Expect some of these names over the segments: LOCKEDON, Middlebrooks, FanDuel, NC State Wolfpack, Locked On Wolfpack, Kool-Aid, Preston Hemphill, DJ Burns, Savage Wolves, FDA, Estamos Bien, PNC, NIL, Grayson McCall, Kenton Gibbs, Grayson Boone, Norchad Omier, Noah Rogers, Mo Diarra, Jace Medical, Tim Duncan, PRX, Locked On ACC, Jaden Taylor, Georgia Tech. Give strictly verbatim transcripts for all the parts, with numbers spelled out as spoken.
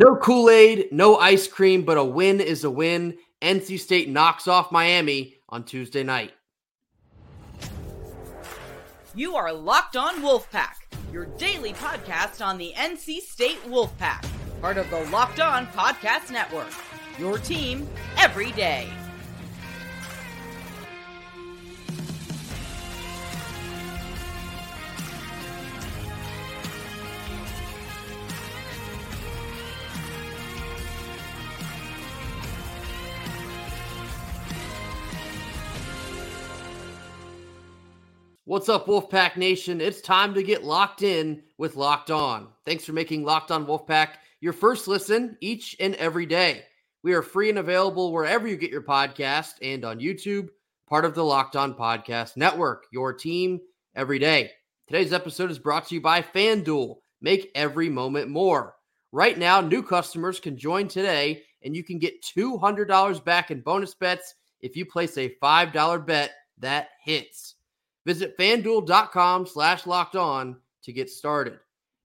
No Kool-Aid, no ice cream, but a win is a win. N C State knocks off Miami on Tuesday night. You are Locked On Wolfpack, your daily podcast on the N C State Wolfpack, part of the Locked On Podcast Network, your team every day. What's up, Wolfpack Nation? It's time to get locked in with Locked On. Thanks for making Locked On Wolfpack your first listen each and every day. We are free and available wherever you get your podcast and on YouTube, part of the Locked On Podcast Network, your team every day. Today's episode is brought to you by FanDuel. Make every moment more. Right now, new customers can join today and you can get two hundred dollars back in bonus bets if you place a five dollars bet that hits. Visit FanDuel.com slash locked on to get started.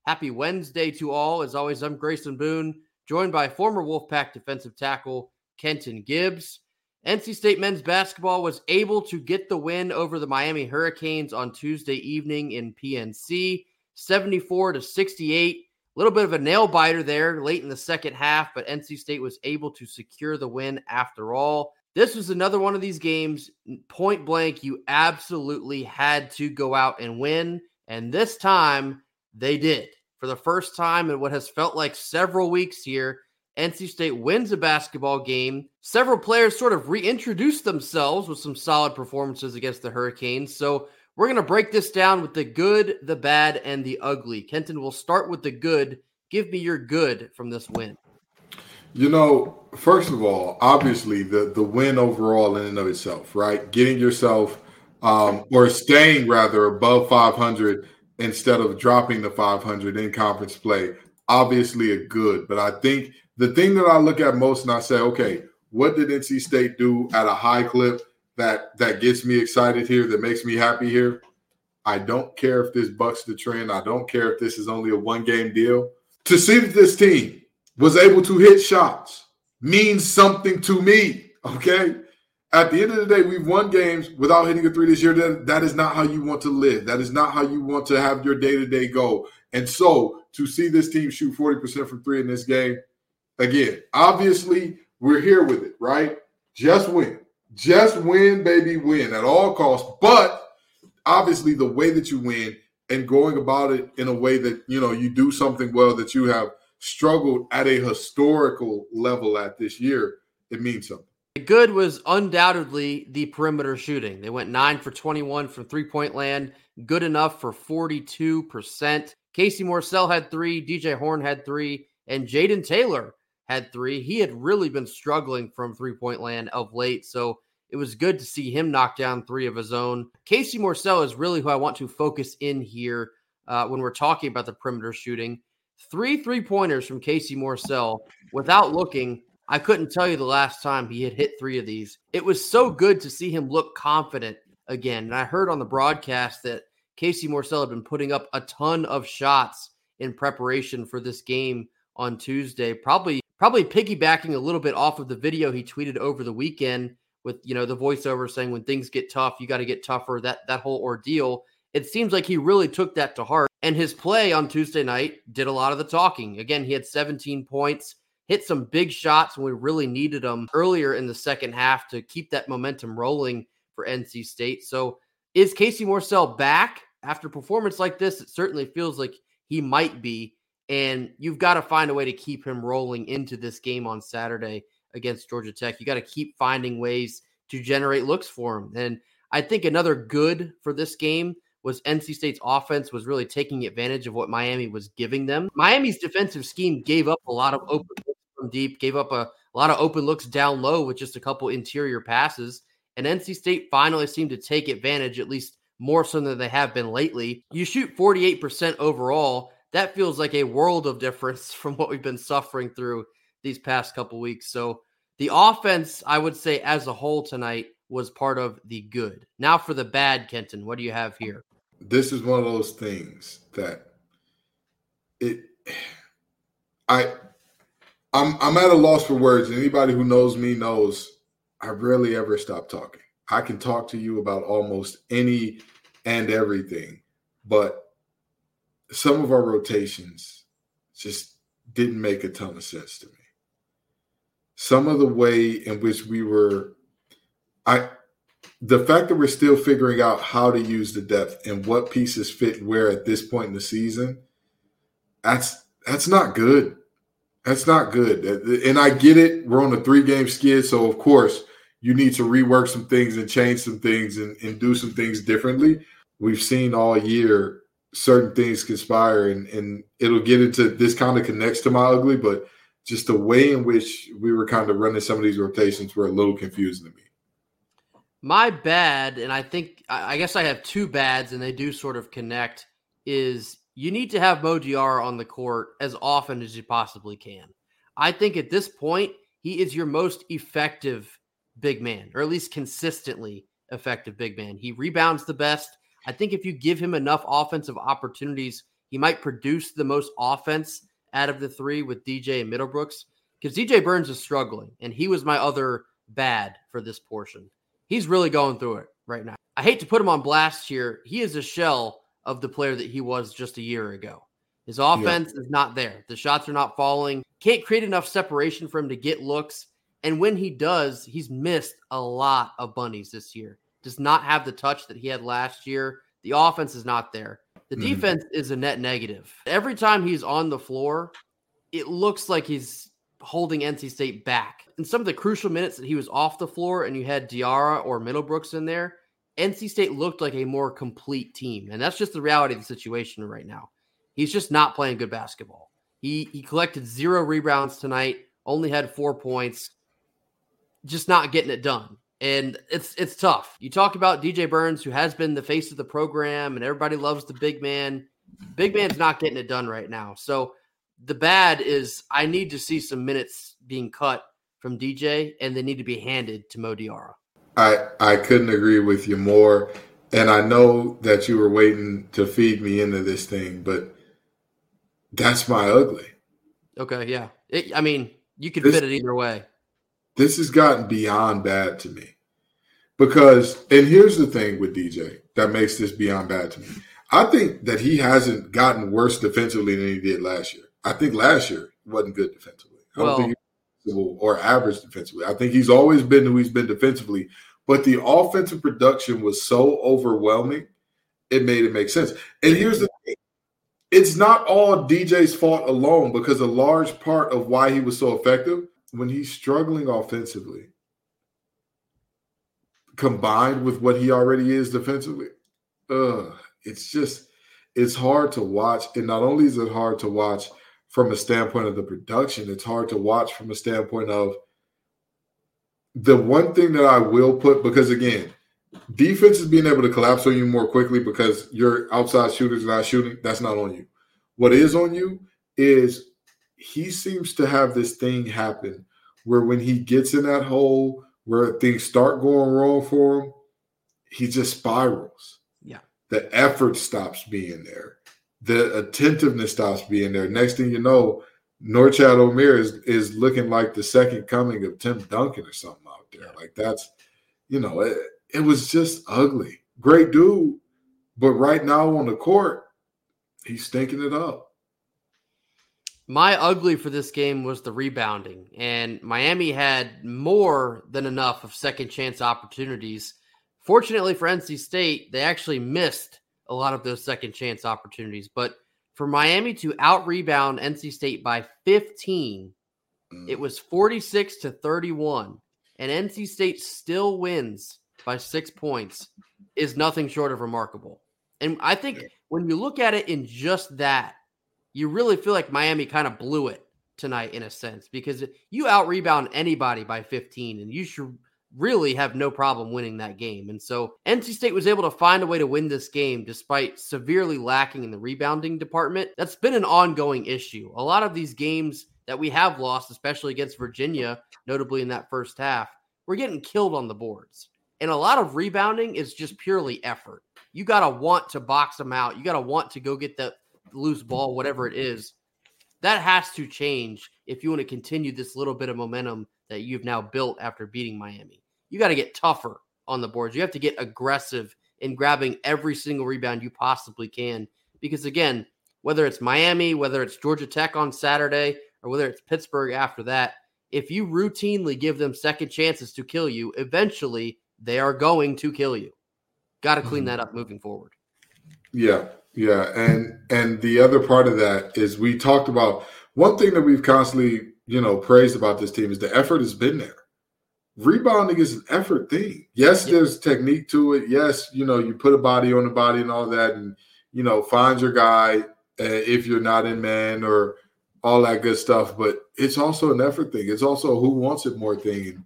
Happy Wednesday to all. As always, I'm Grayson Boone, joined by former Wolfpack defensive tackle Kenton Gibbs. N C State men's basketball was able to get the win over the Miami Hurricanes on Tuesday evening in P N C, seventy-four to sixty-eight. A little bit of a nail-biter there late in the second half, but N C State was able to secure the win after all. This was another one of these games, point blank, you absolutely had to go out and win. And this time, they did. For the first time in what has felt like several weeks here, N C State wins a basketball game. Several players sort of reintroduced themselves with some solid performances against the Hurricanes. So we're going to break this down with the good, the bad, and the ugly. Kenton, we'll start with the good. Give me your good from this win. You know, first of all, obviously the, the win overall in and of itself, right? Getting yourself um, or staying rather above five hundred instead of dropping the five hundred in conference play, obviously a good. But I think the thing that I look at most and I say, okay, what did N C State do at a high clip that that gets me excited here, that makes me happy here? I don't care if this bucks the trend. I don't care if this is only a one-game deal. To see that this team was able to hit shots means something to me, okay? At the end of the day, we've won games without hitting a three this year. That, that is not how you want to live. That is not how you want to have your day-to-day go. And so to see this team shoot forty percent from three in this game, again, obviously we're here with it, right? Just win. Just win, baby, win at all costs. But obviously the way that you win and going about it in a way that, you know, you do something well that you have struggled at a historical level at this year, it means something. The good was undoubtedly the perimeter shooting. They went nine for twenty-one from three-point land, good enough for forty-two percent. Casey Morsell had three, D J Horn had three, and Jaden Taylor had three. He had really been struggling from three-point land of late, so it was good to see him knock down three of his own. Casey Morsell is really who I want to focus in here uh, when we're talking about the perimeter shooting. Three three-pointers from Casey Morsell. Without looking, I couldn't tell you the last time he had hit three of these. It was so good to see him look confident again. And I heard on the broadcast that Casey Morsell had been putting up a ton of shots in preparation for this game on Tuesday, probably probably piggybacking a little bit off of the video he tweeted over the weekend with, you know, the voiceover saying when things get tough, you got to get tougher, that, that whole ordeal. It seems like he really took that to heart. And his play on Tuesday night did a lot of the talking. Again, he had seventeen points, hit some big shots when we really needed them earlier in the second half to keep that momentum rolling for N C State. So is Casey Morsell back? After a performance like this, it certainly feels like he might be. And you've got to find a way to keep him rolling into this game on Saturday against Georgia Tech. You got to keep finding ways to generate looks for him. And I think another good for this game was N C State's offense was really taking advantage of what Miami was giving them. Miami's defensive scheme gave up a lot of open looks from deep, gave up a, a lot of open looks down low with just a couple interior passes, and N C State finally seemed to take advantage, at least more so than they have been lately. You shoot forty-eight percent overall. That feels like a world of difference from what we've been suffering through these past couple weeks. So the offense, I would say, as a whole tonight was part of the good. Now for the bad, Kenton, what do you have here? This is one of those things that it, I, I'm I'm at a loss for words. Anybody who knows me knows I rarely ever stop talking. I can talk to you about almost any and everything, but some of our rotations just didn't make a ton of sense to me. Some of the way in which we were, I, the fact that we're still figuring out how to use the depth and what pieces fit where at this point in the season, that's that's not good. That's not good. And I get it. We're on a three-game skid, so of course you need to rework some things and change some things and, and do some things differently. We've seen all year certain things conspire, and, and it'll get into this kind of connects to my ugly, but just the way in which we were kind of running some of these rotations were a little confusing to me. My bad, and I think I guess I have two bads, and they do sort of connect, is you need to have Mo Diarra on the court as often as you possibly can. I think at this point, he is your most effective big man, or at least consistently effective big man. He rebounds the best. I think if you give him enough offensive opportunities, he might produce the most offense out of the three with D J and Middlebrooks, because D J Burns is struggling, and he was my other bad for this portion. He's really going through it right now. I hate to put him on blast here. He is a shell of the player that he was just a year ago. His offense yeah. is not there. The shots are not falling. Can't create enough separation for him to get looks. And when he does, he's missed a lot of bunnies this year. Does not have the touch that he had last year. The offense is not there. The mm-hmm. defense is a net negative. Every time he's on the floor, it looks like he's holding N C State back. In some of the crucial minutes that he was off the floor and you had Diarra or Middlebrooks in there, N C State looked like a more complete team. And that's just the reality of the situation right now. He's just not playing good basketball. He he collected zero rebounds tonight, only had four points, just not getting it done. And it's it's tough. You talk about D J Burns, who has been the face of the program, and everybody loves the big man. Big man's not getting it done right now. So the bad is I need to see some minutes being cut from D J, and they need to be handed to Mo Diarra. I, I couldn't agree with you more, and I know that you were waiting to feed me into this thing, but that's my ugly. Okay, yeah. It, I mean, you could this, fit it either way. This has gotten beyond bad to me because, and here's the thing with D J that makes this beyond bad to me. I think that he hasn't gotten worse defensively than he did last year. I think last year wasn't good defensively. I don't well, think he or average defensively. I think he's always been who he's been defensively, but the offensive production was so overwhelming, it made it make sense. And here's the thing. It's not all D J's fault alone, because a large part of why he was so effective, when he's struggling offensively, combined with what he already is defensively, uh, it's just it's hard to watch. And not only is it hard to watch from a standpoint of the production, it's hard to watch from a standpoint of the one thing that I will put, because again, defense is being able to collapse on you more quickly because your outside shooters are not shooting. That's not on you. What is on you is he seems to have this thing happen where when he gets in that hole, where things start going wrong for him, he just spirals. Yeah. The effort stops being there. The attentiveness stops being there. Next thing you know, Norchad Omier is, is looking like the second coming of Tim Duncan or something out there. Like that's, you know, it, it was just ugly. Great dude, but right now on the court, he's stinking it up. My ugly for this game was the rebounding, and Miami had more than enough of second chance opportunities. Fortunately for N C State, they actually missed a lot of those second chance opportunities, but for Miami to out rebound N C State by fifteen, it was forty-six to thirty-one, and N C State still wins by six points is nothing short of remarkable. And I think when you look at it in just that, you really feel like Miami kind of blew it tonight in a sense, because you out rebound anybody by fifteen and you should really have no problem winning that game. And so N C State was able to find a way to win this game despite severely lacking in the rebounding department. That's been an ongoing issue. A lot of these games that we have lost, especially against Virginia, notably in that first half, we're getting killed on the boards. And a lot of rebounding is just purely effort. You got to want to box them out. You got to want to go get that loose ball, whatever it is. that has to change if you want to continue this little bit of momentum that you've now built after beating Miami. You got to get tougher on the boards. You have to get aggressive in grabbing every single rebound you possibly can. Because again, whether it's Miami, whether it's Georgia Tech on Saturday, or whether it's Pittsburgh after that, if you routinely give them second chances to kill you, eventually they are going to kill you. Got to clean that up moving forward. Yeah, yeah. And and the other part of that is we talked about one thing that we've constantly, you know, praised about this team is the effort has been there. Rebounding is an effort thing. Yes, yeah. There's technique to it. Yes, you know, you put a body on the body and all that and, you know, find your guy uh, if you're not in man or all that good stuff. But it's also an effort thing. It's also a who wants it more thing. And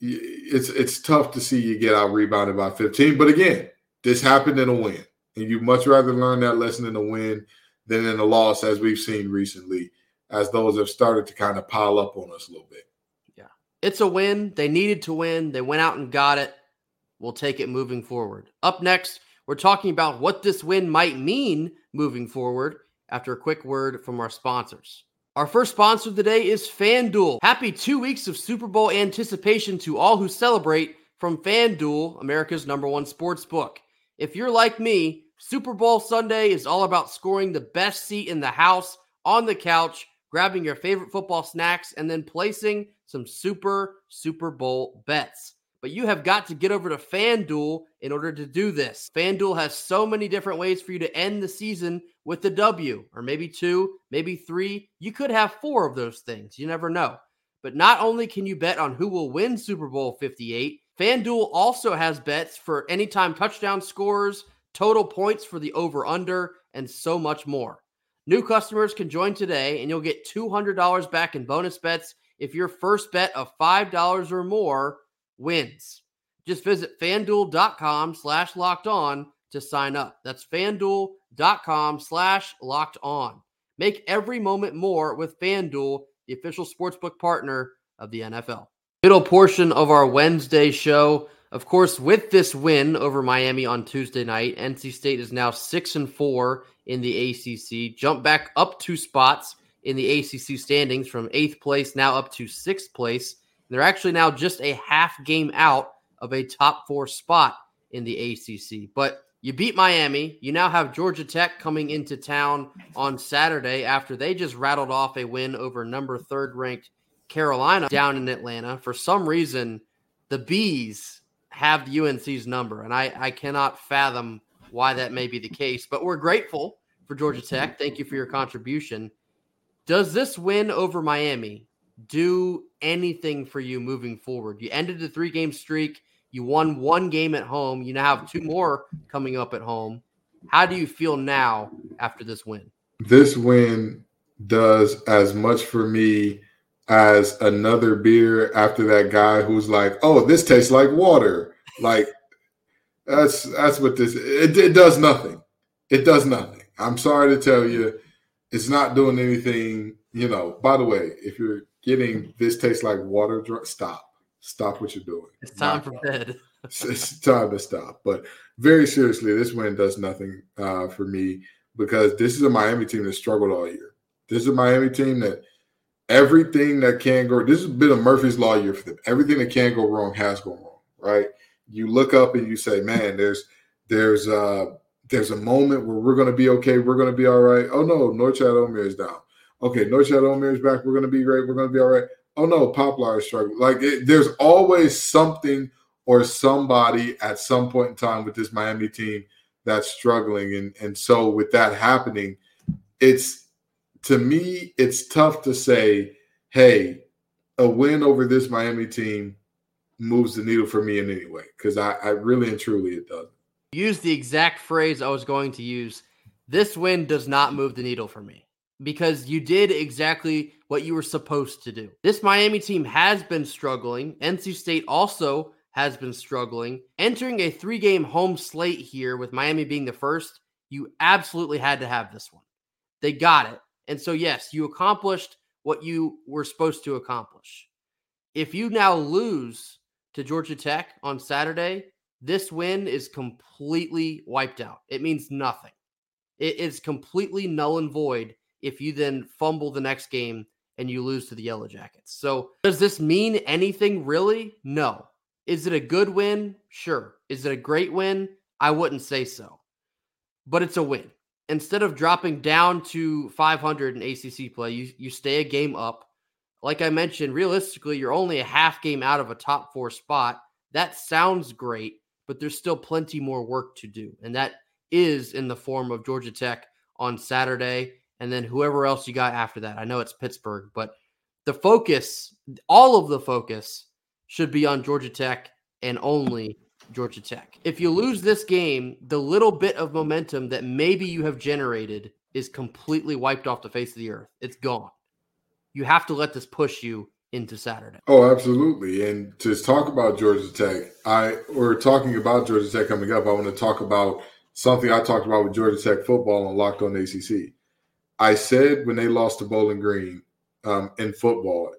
it's it's tough to see you get out rebounded by fifteen. But again, this happened in a win. And you much rather learn that lesson in a win than in a loss, as we've seen recently, as those have started to kind of pile up on us a little bit. Yeah. It's a win. They needed to win. They went out and got it. We'll take it moving forward. Up next, we're talking about what this win might mean moving forward after a quick word from our sponsors. Our first sponsor today is FanDuel. Happy two weeks of Super Bowl anticipation to all who celebrate from FanDuel, America's number one sports book. If you're like me, Super Bowl Sunday is all about scoring the best seat in the house, on the couch, grabbing your favorite football snacks, and then placing some super, Super Bowl bets. But you have got to get over to FanDuel in order to do this. FanDuel has so many different ways for you to end the season with a W, or maybe two, maybe three. You could have four of those things. You never know. But not only can you bet on who will win Super Bowl fifty-eight, FanDuel also has bets for anytime touchdown scores, total points for the over-under, and so much more. New customers can join today, and you'll get two hundred dollars back in bonus bets if your first bet of five dollars or more wins. Just visit fanduel.com slash locked on to sign up. That's fanduel.com slash locked on. Make every moment more with FanDuel, the official sportsbook partner of the N F L. Middle portion of our Wednesday show. Of course, with this win over Miami on Tuesday night, N C State is now six and four in the A C C, jump back up two spots in the A C C standings from eighth place, now up to sixth place. They're actually now just a half game out of a top four spot in the A C C. But you beat Miami. You now have Georgia Tech coming into town on Saturday after they just rattled off a win over number third ranked Carolina down in Atlanta. For some reason, the Bees have U N C's number, and I, I cannot fathom why that may be the case. But we're grateful for Georgia Tech. Thank you for your contribution. Does this win over Miami do anything for you moving forward? You ended the three-game streak. You won one game at home. You now have two more coming up at home. How do you feel now after this win? This win does as much for me as another beer after that guy who's like, oh, this tastes like water. Like, that's that's what this is. It, it does nothing. It does nothing. I'm sorry to tell you, it's not doing anything. You know, by the way, if you're getting this tastes like water, stop. Stop what you're doing. It's time for bed. it's, it's time to stop. But very seriously, this win does nothing uh, for me because this is a Miami team that struggled all year. This is a Miami team that everything that can go – this has been a Murphy's Law year for them. Everything that can go wrong has gone wrong, right? You look up and you say, man, there's there's uh, there's a moment where we're going to be okay. We're going to be all right. Oh, no, Norchad Omier is down. Okay, Norchad Omier is back. We're going to be great. We're going to be all right. Oh, no, Poplar is struggling. Like, it, there's always something or somebody at some point in time with this Miami team that's struggling. And, and so with that happening, it's to me, it's tough to say, hey, a win over this Miami team moves the needle for me in any way, because I, I really and truly it doesn't. Use the exact phrase I was going to use. This win does not move the needle for me. Because you did exactly what you were supposed to do. This Miami team has been struggling. N C State also has been struggling. Entering a three-game home slate here with Miami being the first, you absolutely had to have this one. They got it. And so, yes, you accomplished what you were supposed to accomplish. If you now lose to Georgia Tech on Saturday, this win is completely wiped out. It means nothing. It is completely null and void if you then fumble the next game and you lose to the Yellow Jackets. So does this mean anything really? No. Is it a good win? Sure. Is it a great win? I wouldn't say so, but it's a win. Instead of dropping down to five hundred in A C C play, you, you stay a game up. Like I mentioned, realistically, you're only a half game out of a top four spot. That sounds great, but there's still plenty more work to do. And that is in the form of Georgia Tech on Saturday, and then whoever else you got after that. I know it's Pittsburgh, but the focus, all of the focus should be on Georgia Tech and only Georgia Tech. If you lose this game, the little bit of momentum that maybe you have generated is completely wiped off the face of the earth. It's gone. You have to let this push you into Saturday. Oh, absolutely. And to talk about Georgia Tech, I we're talking about Georgia Tech coming up. I want to talk about something I talked about with Georgia Tech football on Locked On A C C. I said when they lost to Bowling Green um, in football,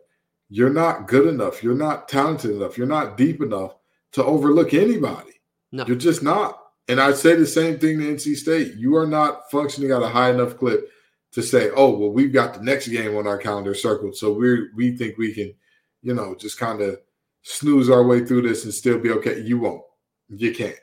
you're not good enough. You're not talented enough. You're not deep enough to overlook anybody. No. You're just not. And I'd say the same thing to N C State. You are not functioning at a high enough clip to say, oh, well, we've got the next game on our calendar circled, so we we think we can, you know, just kind of snooze our way through this and still be okay. You won't. You can't.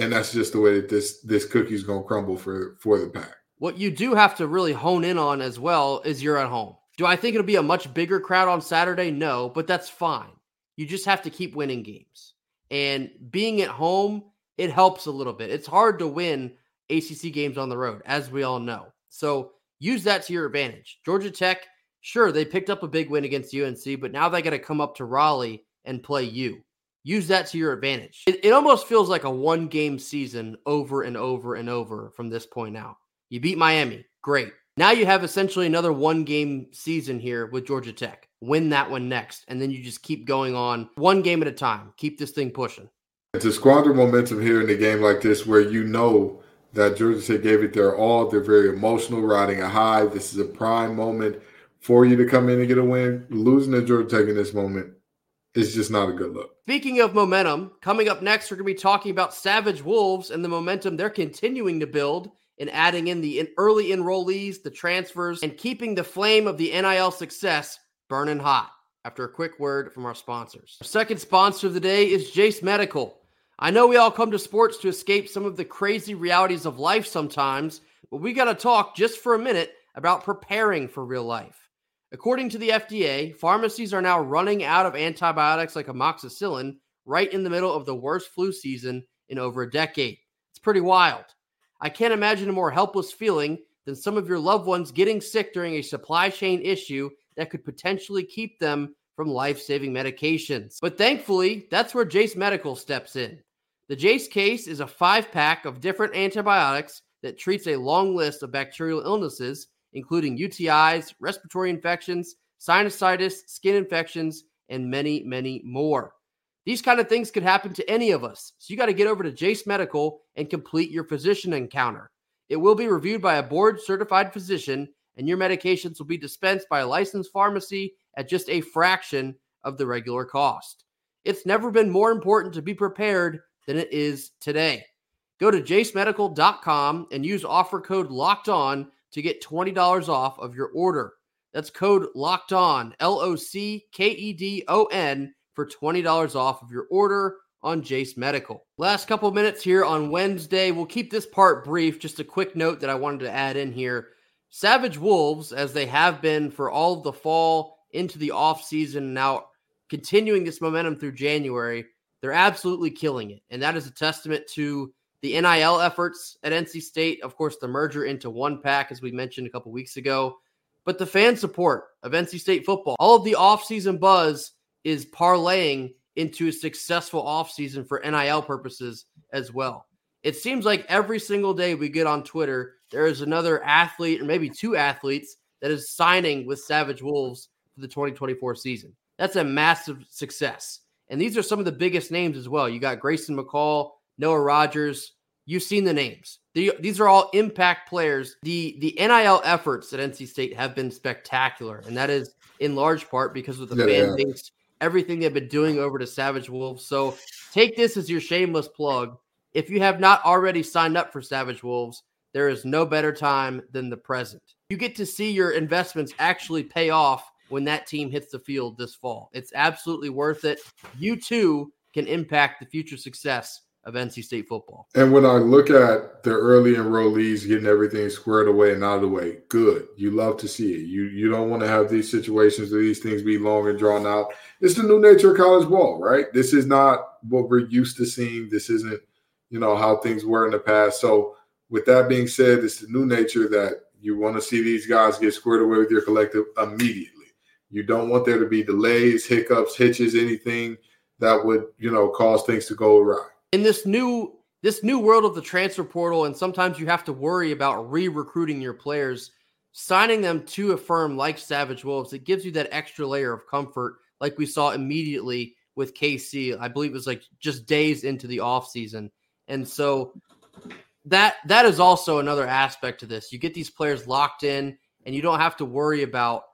And that's just the way that this this cookie's going to crumble for, for the Pack. What you do have to really hone in on as well is you're at home. Do I think it'll be a much bigger crowd on Saturday? No, but that's fine. You just have to keep winning games. And being at home, it helps a little bit. It's hard to win A C C games on the road, as we all know. So use that to your advantage. Georgia Tech, sure, they picked up a big win against U N C, but now they got to come up to Raleigh and play you. Use that to your advantage. It, it almost feels like a one-game season over and over and over from this point out. You beat Miami. Great. Now you have essentially another one-game season here with Georgia Tech. Win that one next, and then you just keep going on one game at a time. Keep this thing pushing. To squander momentum here in a game like this where you know that Georgia Tech gave it their all, they're very emotional, riding a high. This is a prime moment for you to come in and get a win. Losing to Georgia Tech in this moment is just not a good look. Speaking of momentum, coming up next, we're going to be talking about Savage Wolves and the momentum they're continuing to build and adding in the early enrollees, the transfers, and keeping the flame of the N I L success burning hot after a quick word from our sponsors. Our second sponsor of the day is Jace Medical. I know we all come to sports to escape some of the crazy realities of life sometimes, but we got to talk just for a minute about preparing for real life. According to the F D A, pharmacies are now running out of antibiotics like amoxicillin right in the middle of the worst flu season in over a decade. It's pretty wild. I can't imagine a more helpless feeling than some of your loved ones getting sick during a supply chain issue that could potentially keep them from life-saving medications. But thankfully, that's where Jace Medical steps in. The Jace case is a five-pack of different antibiotics that treats a long list of bacterial illnesses, including U T Is, respiratory infections, sinusitis, skin infections, and many, many more. These kind of things could happen to any of us, so you got to get over to Jace Medical and complete your physician encounter. It will be reviewed by a board-certified physician, and your medications will be dispensed by a licensed pharmacy at just a fraction of the regular cost. It's never been more important to be prepared than it is today. Go to jace medical dot com and use offer code LOCKEDON to get twenty dollars off of your order. That's code LOCKEDON, L O C K E D O N, for twenty dollars off of your order on Jace Medical. Last couple minutes here on Wednesday. We'll keep this part brief. Just a quick note that I wanted to add in here. Savage Wolves, as they have been for all of the fall into the offseason, now continuing this momentum through January, they're absolutely killing it. And that is a testament to the N I L efforts at N C State. Of course, the merger into one pack, as we mentioned a couple weeks ago. But the fan support of N C State football, all of the offseason buzz is parlaying into a successful offseason for N I L purposes as well. It seems like every single day we get on Twitter, there is another athlete or maybe two athletes that is signing with Savage Wolves for the twenty twenty-four season. That's a massive success. And these are some of the biggest names as well. You got Grayson McCall, Noah Rogers. You've seen the names. These are all impact players. The, the N I L efforts at N C State have been spectacular, and that is in large part because of the yeah, fan base. Yeah. Everything they've been doing over to Savage Wolves. So take this as your shameless plug. If you have not already signed up for Savage Wolves, there is no better time than the present. you get to see your investments actually pay off when that team hits the field this fall. It's absolutely worth it. You too can impact the future success of N C State football. And when I look at the early enrollees getting everything squared away and out of the way, good. You love to see it. You you don't want to have these situations or these things be long and drawn out. It's the new nature of college ball, right? This is not what we're used to seeing. This isn't, you know, how things were in the past. So with that being said, it's the new nature that you want to see these guys get squared away with your collective immediately. You don't want there to be delays, hiccups, hitches, anything that would, you know, cause things to go awry. In this new this new world of the transfer portal, and sometimes you have to worry about re-recruiting your players, signing them to a firm like Savage Wolves, it gives you that extra layer of comfort like we saw immediately with K C. I believe it was like just days into the offseason. And so that that is also another aspect to this. You get these players locked in, and you don't have to worry about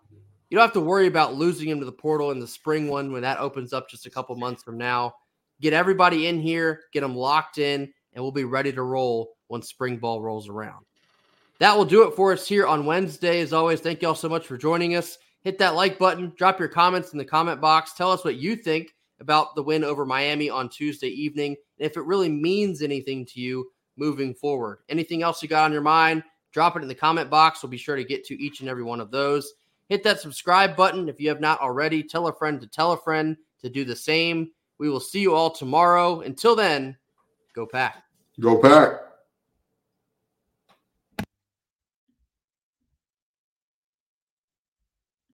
you don't have to worry about losing them to the portal in the spring one when that opens up just a couple months from now. Get everybody in here, get them locked in, and we'll be ready to roll when spring ball rolls around. That will do it for us here on Wednesday. As always, thank y'all so much for joining us. Hit that like button, drop your comments in the comment box. Tell us what you think about the win over Miami on Tuesday evening, and if it really means anything to you moving forward. Anything else you got on your mind, drop it in the comment box. We'll be sure to get to each and every one of those. Hit that subscribe button if you have not already. Tell a friend to tell a friend to do the same. We will see you all tomorrow. Until then, go Pack. Go Pack.